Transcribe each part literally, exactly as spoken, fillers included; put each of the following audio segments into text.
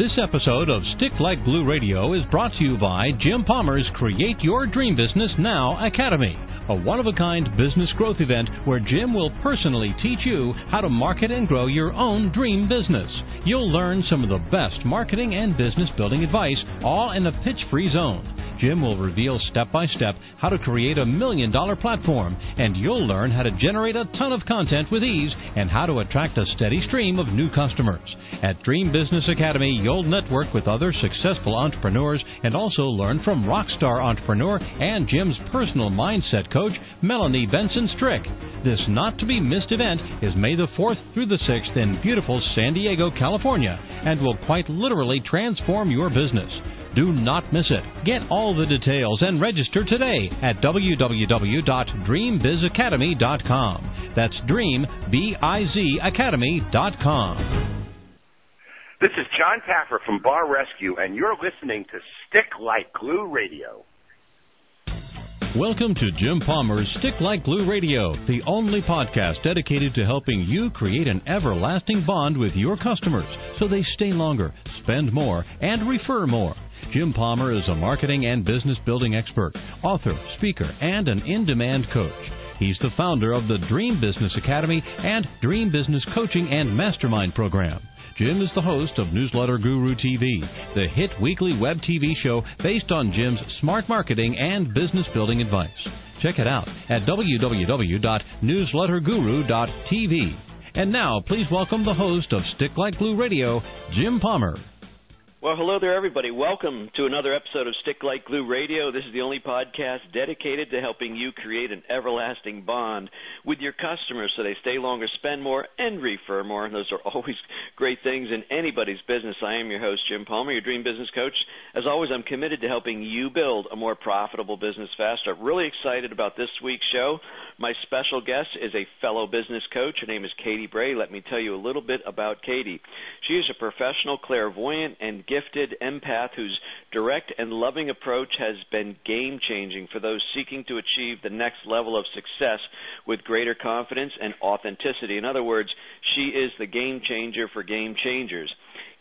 This episode of Stick Like Glue Radio is brought to you by Jim Palmer's Create Your Dream Business Now Academy, a one-of-a-kind business growth event where Jim will personally teach you how to market and grow your own dream business. You'll learn some of the best marketing and business building advice, all in a pitch-free zone. Jim will reveal step-by-step how to create a million-dollar platform, and you'll learn how to generate a ton of content with ease and how to attract a steady stream of new customers. At Dream Business Academy, you'll network with other successful entrepreneurs and also learn from rock star entrepreneur and Jim's personal mindset coach, Melanie Benson Strick. This not-to-be-missed event is May the fourth through the sixth in beautiful San Diego, California, and will quite literally transform your business. Do not miss it. Get all the details and register today at w w w dot dream biz academy dot com. That's Dream, B I Z, academy dot com. This is John Taffer from Bar Rescue, and you're listening to Stick Like Glue Radio. Welcome to Jim Palmer's Stick Like Glue Radio, the only podcast dedicated to helping you create an everlasting bond with your customers so they stay longer, spend more, and refer more. Jim Palmer is a marketing and business building expert, author, speaker, and an in-demand coach. He's the founder of the Dream Business Academy and Dream Business Coaching and Mastermind Program. Jim is the host of Newsletter Guru T V, the hit weekly web T V show based on Jim's smart marketing and business building advice. Check it out at w w w dot newsletter guru dot t v. And now, please welcome the host of Stick Like Glue Radio, Jim Palmer. Well, hello there, everybody. Welcome to another episode of Stick Like Glue Radio. This is the only podcast dedicated to helping you create an everlasting bond with your customers so they stay longer, spend more, and refer more. And those are always great things in anybody's business. I am your host, Jim Palmer, your dream business coach. As always, I'm committed to helping you build a more profitable business faster. I'm really excited about this week's show. My special guest is a fellow business coach. Her name is Katy Bray. Let me tell you a little bit about Katy. She is a professional clairvoyant and gifted empath whose direct and loving approach has been game-changing for those seeking to achieve the next level of success with greater confidence and authenticity. In other words, she is the game-changer for game-changers.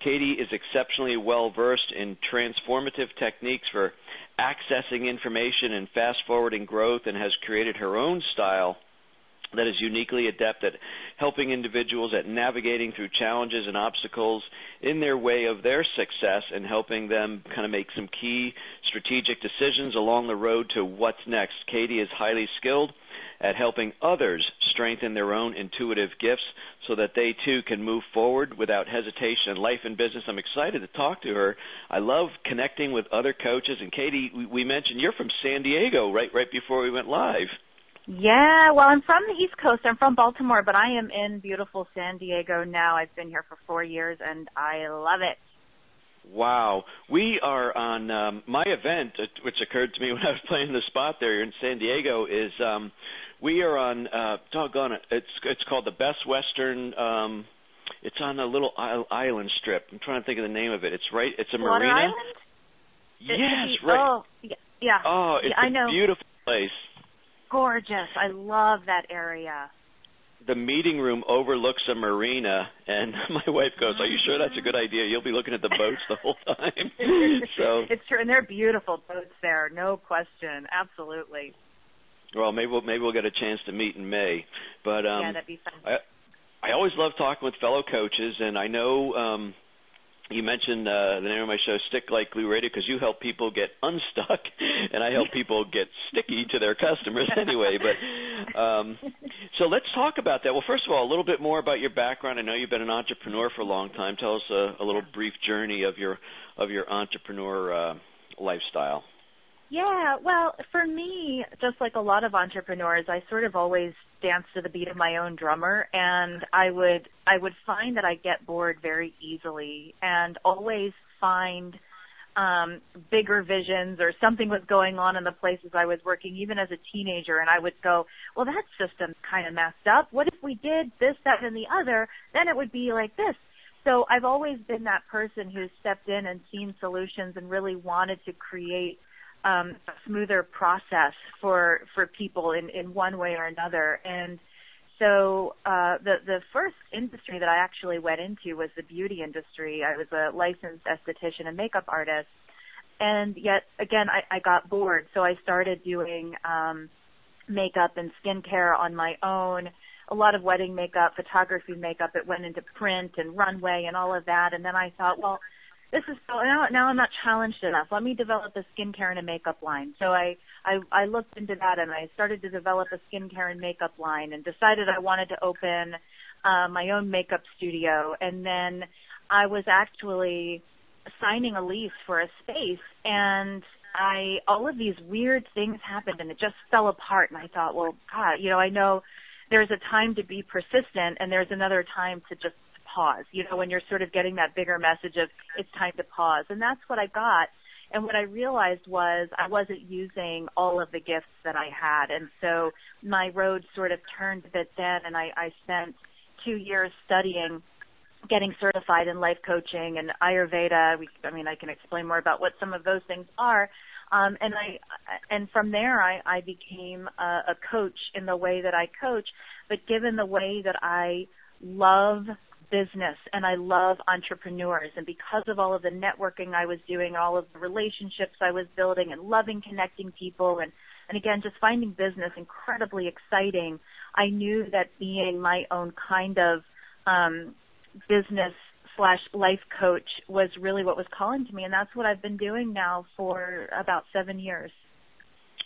Katy is exceptionally well-versed in transformative techniques for accessing information and fast-forwarding growth, and has created her own style that is uniquely adept at helping individuals at navigating through challenges and obstacles in their way of their success, and helping them kind of make some key strategic decisions along the road to what's next. Katy is highly skilled at helping others strengthen their own intuitive gifts so that they, too, can move forward without hesitation in life and business. I'm excited to talk to her. I love connecting with other coaches. And, Katy, we mentioned you're from San Diego right, right before we went live. Yeah, well, I'm from the East Coast. I'm from Baltimore, but I am in beautiful San Diego now. I've been here for four years, and I love it. Wow. We are on um, my event, which occurred to me when I was playing the spot there in San Diego, is um, we are on, uh, doggone it, it's, it's called the Best Western, um, it's on a little island strip. I'm trying to think of the name of it. It's right, it's a Water marina. Island? Yes, it's, right. Oh, yeah. Oh, it's yeah, a I know. Beautiful place. Gorgeous. I love that area. The meeting room overlooks a marina, and my wife goes, are you sure that's a good idea? You'll be looking at the boats the whole time. So it's true, and they're beautiful boats there, no question. Absolutely. Well, maybe we'll, maybe we'll get a chance to meet in May. But um, yeah, that'd be fun. I, I always love talking with fellow coaches, and I know um, – you mentioned uh, the name of my show, Stick Like Glue Radio, because you help people get unstuck, and I help people get sticky to their customers anyway. But um, so let's talk about that. Well, first of all, a little bit more about your background. I know you've been an entrepreneur for a long time. Tell us a, a little brief journey of your of your entrepreneur uh, lifestyle. Yeah, well, for me, just like a lot of entrepreneurs, I sort of always dance to the beat of my own drummer, and I would I would find that I get bored very easily, and always find um, bigger visions or something was going on in the places I was working, even as a teenager, and I would go, well, that system's kind of messed up. What if we did this, that, and the other? Then it would be like this. So I've always been that person who stepped in and seen solutions and really wanted to create Um, a smoother process for, for people in, in one way or another. And So uh, the, the first industry that I actually went into was the beauty industry. I was a licensed esthetician and makeup artist. And yet, again, I, I got bored. So I started doing um, makeup and skincare on my own, a lot of wedding makeup, photography makeup. It went into print and runway and all of that. And then I thought, well, this is so, now, now I'm not challenged enough. Let me develop a skincare and a makeup line. So I, I, I looked into that and I started to develop a skincare and makeup line and decided I wanted to open uh, my own makeup studio. And then I was actually signing a lease for a space, and I, all of these weird things happened and it just fell apart. And I thought, well, God, you know, I know there's a time to be persistent and there's another time to just pause, you know, when you're sort of getting that bigger message of it's time to pause. And that's what I got. And what I realized was I wasn't using all of the gifts that I had. And so my road sort of turned a bit then, and I, I spent two years studying, getting certified in life coaching and Ayurveda. We, I mean, I can explain more about what some of those things are. Um, and I, and from there, I, I became a, a coach in the way that I coach. But given the way that I love business and I love entrepreneurs, and because of all of the networking I was doing, all of the relationships I was building and loving connecting people, and, and again, just finding business incredibly exciting, I knew that being my own kind of um, business slash life coach was really what was calling to me, and that's what I've been doing now for about seven years.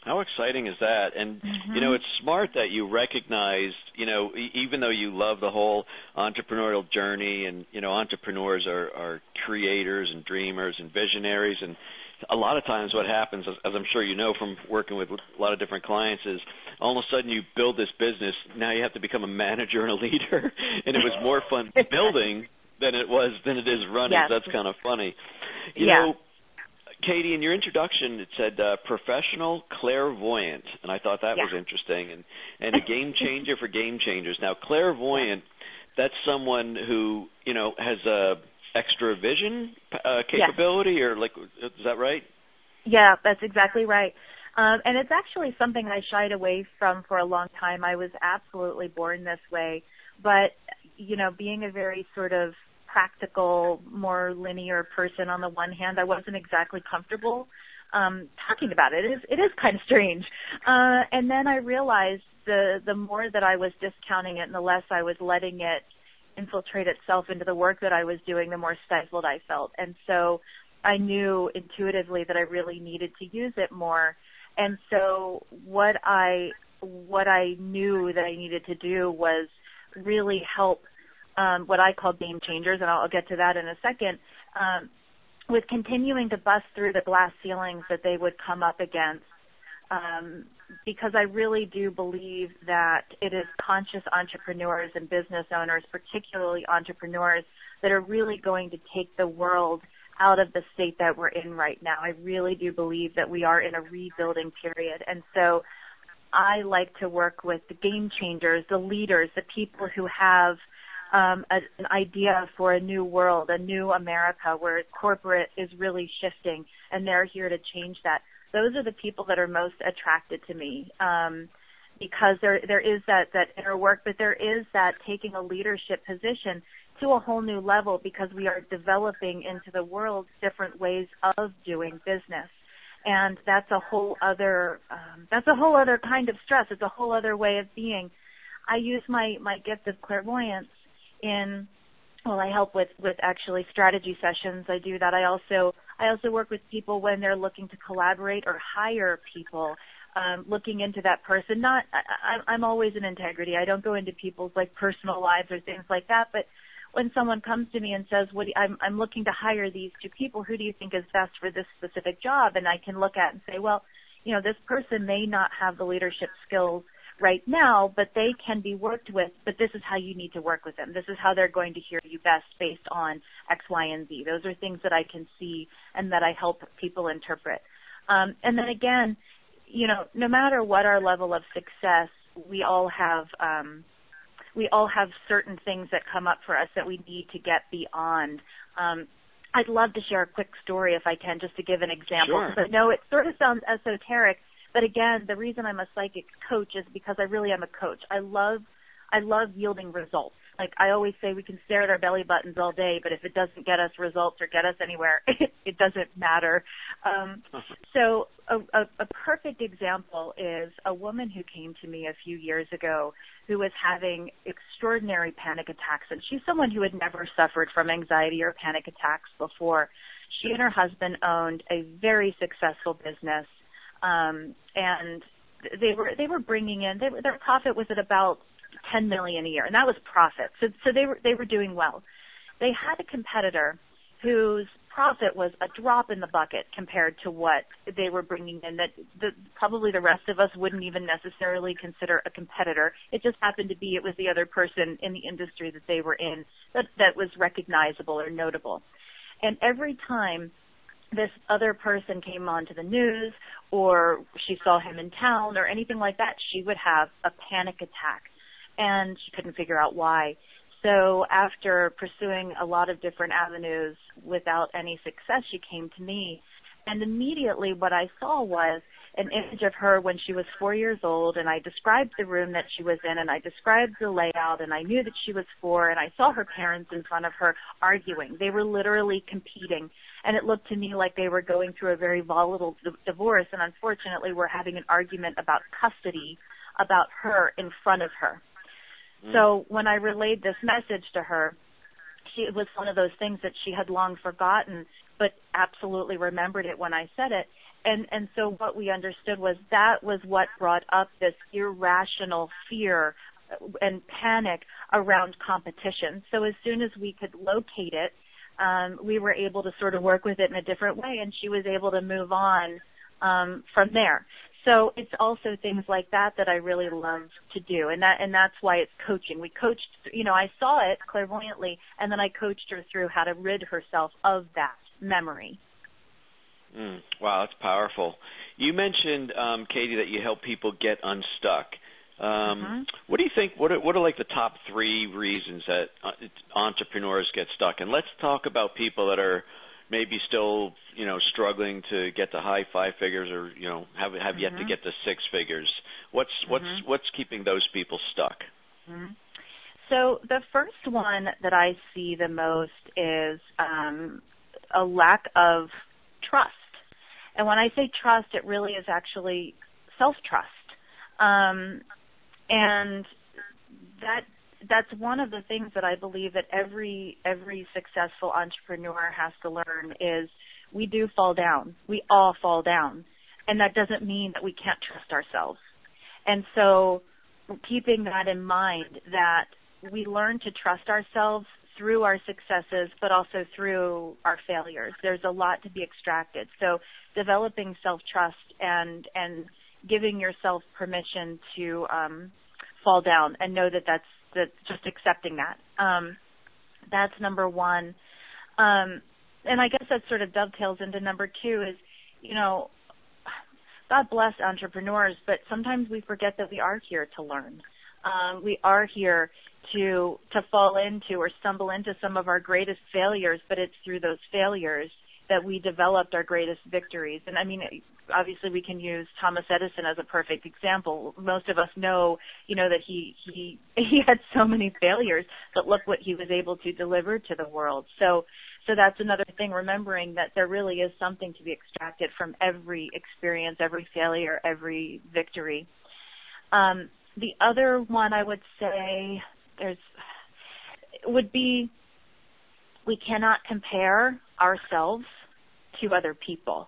How exciting is that? And, mm-hmm. you know, it's smart that you recognized, you know, even though you love the whole entrepreneurial journey, and, you know, entrepreneurs are, are creators and dreamers and visionaries. And a lot of times what happens, as I'm sure you know from working with a lot of different clients, is all of a sudden you build this business. Now you have to become a manager and a leader. And it was more fun building than it was than it is running. Yes. So that's kind of funny. You yeah. know, Katy, in your introduction, it said uh, professional clairvoyant, and I thought that yeah. was interesting, and, and a game changer for game changers. Now, clairvoyant, that's someone who, you know, has a extra vision uh, capability, yeah. or like, is that right? Yeah, that's exactly right. Um, and it's actually something I shied away from for a long time. I was absolutely born this way, but, you know, being a very sort of practical, more linear person on the one hand, I wasn't exactly comfortable um, talking about it. It is, it is kind of strange. Uh, and then I realized the, the more that I was discounting it and the less I was letting it infiltrate itself into the work that I was doing, the more stifled I felt. And so I knew intuitively that I really needed to use it more. And so what I, what I knew that I needed to do was really help Um, what I call game changers, and I'll, I'll get to that in a second, um, with continuing to bust through the glass ceilings that they would come up against, um, because I really do believe that it is conscious entrepreneurs and business owners, particularly entrepreneurs, that are really going to take the world out of the state that we're in right now. I really do believe that we are in a rebuilding period, and so I like to work with the game changers, the leaders, the people who have Um, a, an idea for a new world, a new America where corporate is really shifting, and they're here to change that. Those are the people that are most attracted to me, um, because there there is that, that inner work, but there is that taking a leadership position to a whole new level, because we are developing into the world different ways of doing business. And that's a whole other, um, that's a whole other kind of stress. It's a whole other way of being. I use my, my gift of clairvoyance in, well, I help with, with actually strategy sessions. I do that. I also I also work with people when they're looking to collaborate or hire people, um, looking into that person. Not I, I'm always in integrity. I don't go into people's like personal lives or things like that. But when someone comes to me and says, "What do you, I'm I'm looking to hire these two people. Who do you think is best for this specific job?" and I can look at and say, "Well, you know, this person may not have the leadership skills right now, but they can be worked with, but this is how you need to work with them. This is how they're going to hear you best based on X, Y, and Z." Those are things that I can see and that I help people interpret. Um, and then again, you know, no matter what our level of success, we all have um, we all have certain things that come up for us that we need to get beyond. Um, I'd love to share a quick story if I can, just to give an example. Sure. But no, it sort of sounds esoteric. But again, the reason I'm a psychic coach is because I really am a coach. I love, I love yielding results. Like I always say, we can stare at our belly buttons all day, but if it doesn't get us results or get us anywhere, it, it doesn't matter. Um, so a, a, a perfect example is a woman who came to me a few years ago who was having extraordinary panic attacks, and she's someone who had never suffered from anxiety or panic attacks before. She and her husband owned a very successful business, um, and they were they were bringing in they, their profit was at about ten million dollars a year, and that was profit. So, so they were they were doing well. They had a competitor whose profit was a drop in the bucket compared to what they were bringing in. That the, probably the rest of us wouldn't even necessarily consider a competitor. It just happened to be it was the other person in the industry that they were in that, that was recognizable or notable. And every time this other person came onto the news or she saw him in town or anything like that, she would have a panic attack, and she couldn't figure out why. So after pursuing a lot of different avenues without any success, she came to me, and immediately what I saw was an image of her when she was four years old, and I described the room that she was in, and I described the layout, and I knew that she was four, and I saw her parents in front of her arguing. They were literally competing, and it looked to me like they were going through a very volatile d- divorce, and unfortunately were having an argument about custody about her in front of her. Mm. So when I relayed this message to her, she, it was one of those things that she had long forgotten, but absolutely remembered it when I said it. And and so what we understood was that was what brought up this irrational fear and panic around competition. So as soon as we could locate it, um, we were able to sort of work with it in a different way, and she was able to move on um, from there. So it's also things like that that I really love to do, and that and that's why it's coaching. We coached, you know, I saw it clairvoyantly, and then I coached her through how to rid herself of that memory. Mm, wow, that's powerful. You mentioned, um, Katy, that you help people get unstuck. Um, mm-hmm. What do you think, what are, what are like the top three reasons that entrepreneurs get stuck? And let's talk about people that are maybe still, you know, struggling to get to high five figures or, you know, have, have mm-hmm. yet to get to six figures. What's, what's, mm-hmm. what's keeping those people stuck? Mm-hmm. So the first one that I see the most is um, a lack of trust. And when I say trust, it really is actually self-trust. Um, and that that's one of the things that I believe that every every successful entrepreneur has to learn is we do fall down. We all fall down. And that doesn't mean that we can't trust ourselves. And so keeping that in mind, that we learn to trust ourselves through our successes, but also through our failures. There's a lot to be extracted. So developing self-trust and and giving yourself permission to um, fall down and know that that's, that's just accepting that. Um, that's number one. Um, and I guess that sort of dovetails into number two is, you know, God bless entrepreneurs, but sometimes we forget that we are here to learn. Um, we are here to to fall into or stumble into some of our greatest failures, but it's through those failures that we developed our greatest victories. And, I mean, obviously we can use Thomas Edison as a perfect example. Most of us know, you know, that he he, he had so many failures, but look what he was able to deliver to the world. So, so that's another thing, remembering that there really is something to be extracted from every experience, every failure, every victory. Um, the other one I would say – There's, would be we cannot compare ourselves to other people.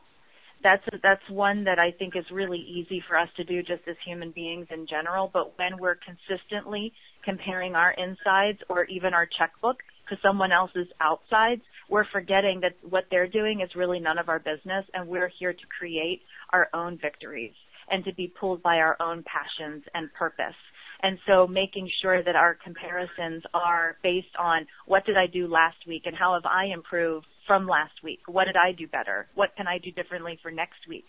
That's a, that's one that I think is really easy for us to do just as human beings in general, but when we're consistently comparing our insides or even our checkbook to someone else's outsides, we're forgetting that what they're doing is really none of our business, and we're here to create our own victories and to be pulled by our own passions and purpose. And so making sure that our comparisons are based on what did I do last week and how have I improved from last week? What did I do better? What can I do differently for next week?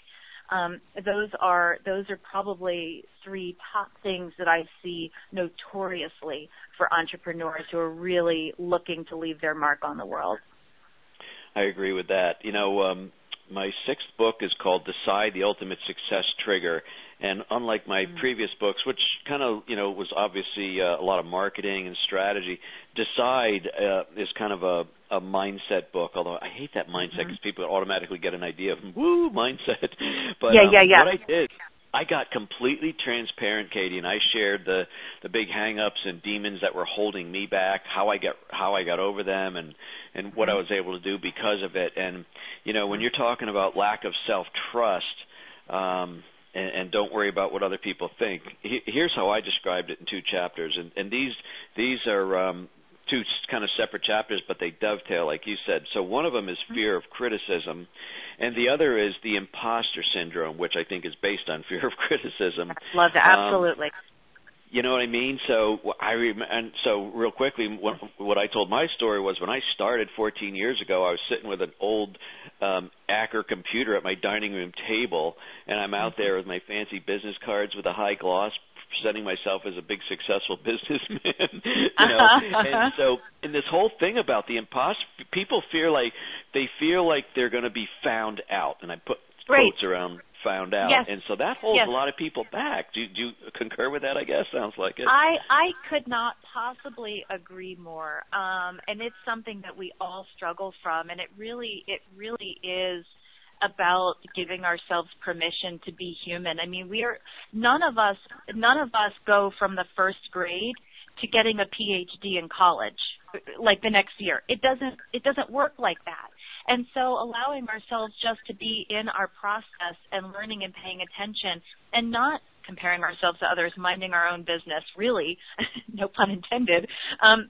Um, those are those are probably three top things that I see notoriously for entrepreneurs who are really looking to leave their mark on the world. I agree with that. You know, um, my sixth book is called Decide the Ultimate Success Trigger. And unlike my mm-hmm. previous books, which kind of, you know, was obviously uh, a lot of marketing and strategy, Decide uh, is kind of a, a mindset book, although I hate that mindset because mm-hmm. people automatically get an idea of, woo, mindset. But yeah, um, yeah, yeah. what I did, I got completely transparent, Katy, and I shared the, the big hang-ups and demons that were holding me back, how I got, how I got over them, and, and what I was able to do because of it. And, you know, when you're talking about lack of self-trust, um, and, and don't worry about what other people think, he, here's how I described it in two chapters. And, and these these are um, two kind of separate chapters, but they dovetail, like you said. So one of them is fear of criticism. And the other is the imposter syndrome, which I think is based on fear of criticism. I love that. Absolutely. Um, you know what I mean? So I rem- and so real quickly, what, what I told my story was when I started fourteen years ago, I was sitting with an old um, Acer computer at my dining room table, and I'm out there with my fancy business cards with a high gloss, presenting myself as a big successful businessman, you know. And so, and this whole thing about the imposter, people fear like they feel like they're going to be found out, and I put right. quotes around found out, yes. and so that holds yes. a lot of people back. Do, do you concur with that? I guess sounds like it. I I could not possibly agree more, um, and it's something that we all struggle from, and it really it really is about giving ourselves permission to be human. I mean, we are none of us none of us go from the first grade to getting a P H D in college like the next year. It doesn't it doesn't work like that. And so allowing ourselves just to be in our process and learning and paying attention and not comparing ourselves to others, minding our own business, really, no pun intended, um,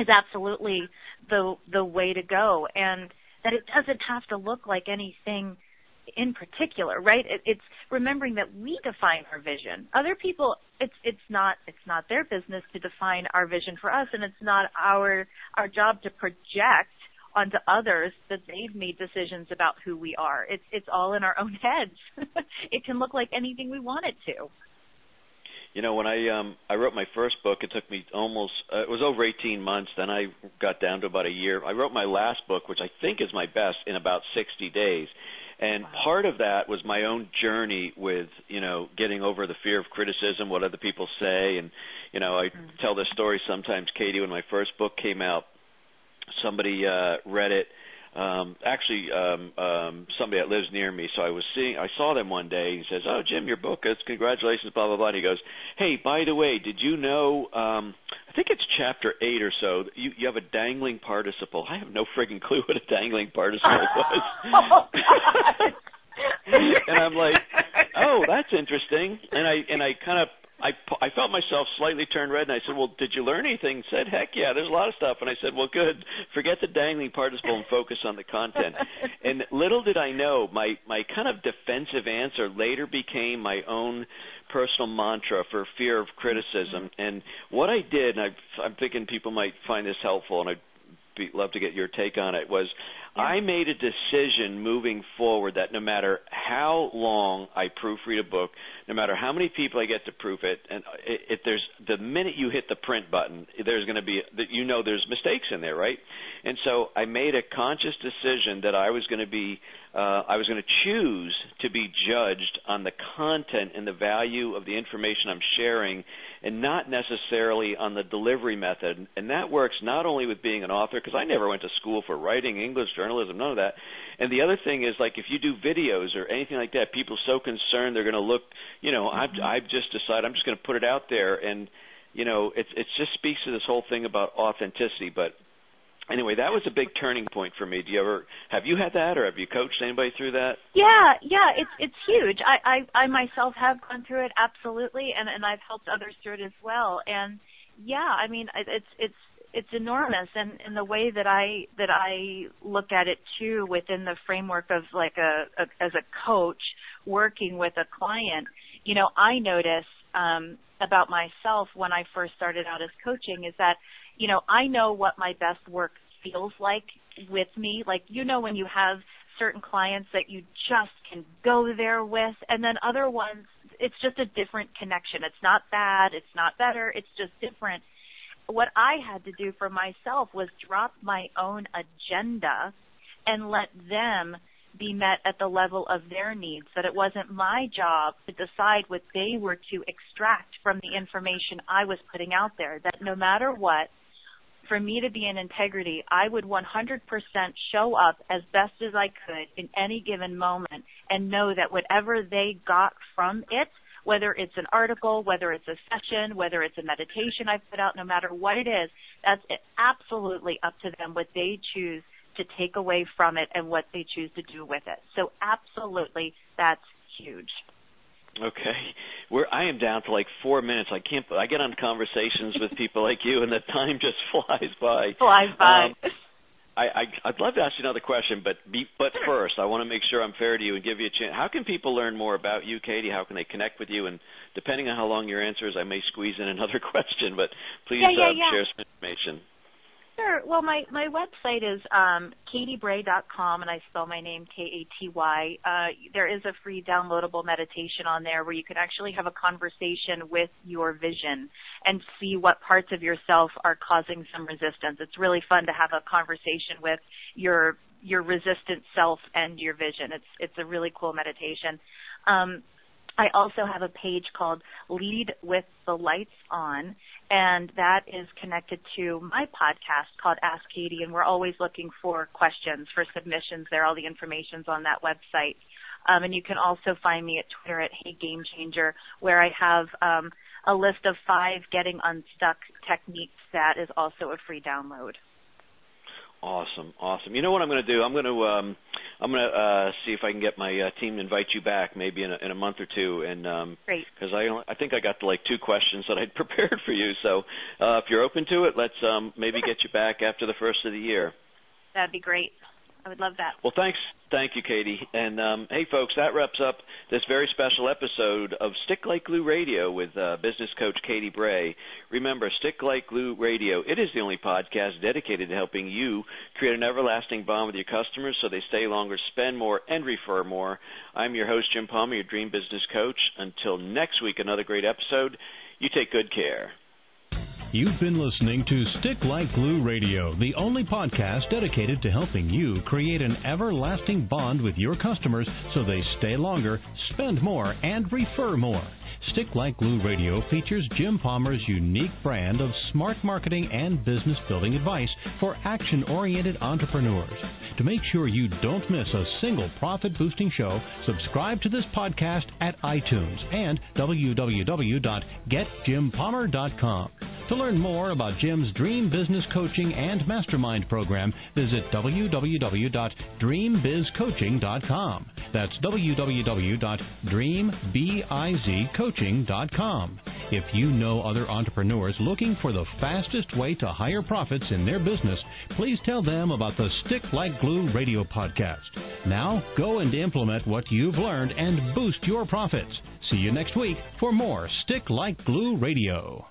is absolutely the the way to go. And that it doesn't have to look like anything in particular, right? It, it's remembering that we define our vision. Other people, it's it's not it's not their business to define our vision for us, and it's not our our job to project onto others that they've made decisions about who we are. It's it's all in our own heads. It can look like anything we want it to. You know, when I um, I wrote my first book, it took me almost uh, – it was over eighteen months. Then I got down to about a year. I wrote my last book, which I think is my best, in about sixty days. And wow. part of that was my own journey with, you know, getting over the fear of criticism, what other people say. And, you know, I mm-hmm. tell this story sometimes, Katy, when my first book came out, somebody uh, read it. Um, actually, um, um, somebody that lives near me. So I was seeing, I saw them one day. And he says, "Oh, Jim, your book, it's congratulations, blah blah blah." And he goes, "Hey, by the way, did you know? Um, I think it's chapter eight or so. You, you have a dangling participle. I have no frigging clue what a dangling participle was." And I'm like, "Oh, that's interesting." And I and I kind of. I, I felt myself slightly turn red, and I said, "Well, did you learn anything?" He said, "Heck yeah, there's a lot of stuff." And I said, "Well, good. Forget the dangling participle and focus on the content." And little did I know, my, my kind of defensive answer later became my own personal mantra for fear of criticism. And what I did, and I, I'm thinking people might find this helpful, and I'd be, love to get your take on it, was yeah. I made a decision moving forward that no matter how long I proofread a book, no matter how many people I get to proof it, and if there's the minute you hit the print button, there's going to be that you know there's mistakes in there, right? And so I made a conscious decision that I was going to be uh, I was going to choose to be judged on the content and the value of the information I'm sharing, and not necessarily on the delivery method. And that works not only with being an author, because I never went to school for writing, English, journalism, none of that. And the other thing is, like, if you do videos or anything like that, people are so concerned they're going to look, you know, mm-hmm. I've, I've just decided I'm just going to put it out there. And, you know, it, it just speaks to this whole thing about authenticity. But anyway, that was a big turning point for me. Do you ever have you had that, or have you coached anybody through that? Yeah, yeah, it's it's huge. I, I, I myself have gone through it, absolutely, and, and I've helped others through it as well. And yeah, I mean, it's it's it's enormous, and, and the way that I that I look at it too, within the framework of like a, a as a coach working with a client, you know, I notice um, about myself when I first started out as coaching is that, you know, I know what my best work feels like with me. Like, you know, when you have certain clients that you just can go there with, and then other ones, it's just a different connection. It's not bad. It's not better. It's just different. What I had to do for myself was drop my own agenda and let them be met at the level of their needs, that it wasn't my job to decide what they were to extract from the information I was putting out there, that no matter what, for me to be in integrity, I would one hundred percent show up as best as I could in any given moment and know that whatever they got from it, whether it's an article, whether it's a session, whether it's a meditation I've put out, no matter what it is, that's absolutely up to them what they choose to take away from it and what they choose to do with it. So absolutely, that's huge. Okay. We're, I am down to like four minutes. I can't. I get on conversations with people like you, and the time just flies by. Flies by. Um, I, I, I'd love to ask you another question, but be, but first, I want to make sure I'm fair to you and give you a chance. How can people learn more about you, Katy? How can they connect with you? And depending on how long your answer is, I may squeeze in another question, but please yeah, yeah, uh, yeah. share some information. Sure. Well, my, my website is um, katy bray dot com, and I spell my name K A T Y. Uh, there is a free downloadable meditation on there where you can actually have a conversation with your vision and see what parts of yourself are causing some resistance. It's really fun to have a conversation with your your resistant self and your vision. It's, it's a really cool meditation. Um, I also have a page called Lead with the Lights On, and that is connected to my podcast called Ask Katy, and we're always looking for questions, for submissions there. All the information's on that website. Um, and you can also find me at Twitter at Hey Game Changer, where I have um, a list of five getting unstuck techniques that is also a free download. Awesome, awesome. You know what I'm going to do? I'm going to um, I'm going to uh, see if I can get my uh, team to invite you back, maybe in a, in a month or two, and um, great, because I only, I think I got to like two questions that I'd prepared for you. So uh, if you're open to it, let's um, maybe sure. get you back after the first of the year. That'd be great. I would love that. Well, thanks. Thank you, Katy. And, um, hey, folks, that wraps up this very special episode of Stick Like Glue Radio with uh, business coach Katy Bray. Remember, Stick Like Glue Radio, it is the only podcast dedicated to helping you create an everlasting bond with your customers so they stay longer, spend more, and refer more. I'm your host, Jim Palmer, your dream business coach. Until next week, another great episode. You take good care. You've been listening to Stick Like Glue Radio, the only podcast dedicated to helping you create an everlasting bond with your customers so they stay longer, spend more, and refer more. Stick Like Glue Radio features Jim Palmer's unique brand of smart marketing and business building advice for action-oriented entrepreneurs. To make sure you don't miss a single profit-boosting show, subscribe to this podcast at iTunes and w w w dot get jim palmer dot com. To learn more about Jim's Dream Business Coaching and Mastermind program, visit w w w dot dream biz coaching dot com. That's w w w dot dream biz coaching dot com. If you know other entrepreneurs looking for the fastest way to higher profits in their business, please tell them about the Stick Like Glue Radio podcast. Now, go and implement what you've learned and boost your profits. See you next week for more Stick Like Glue Radio.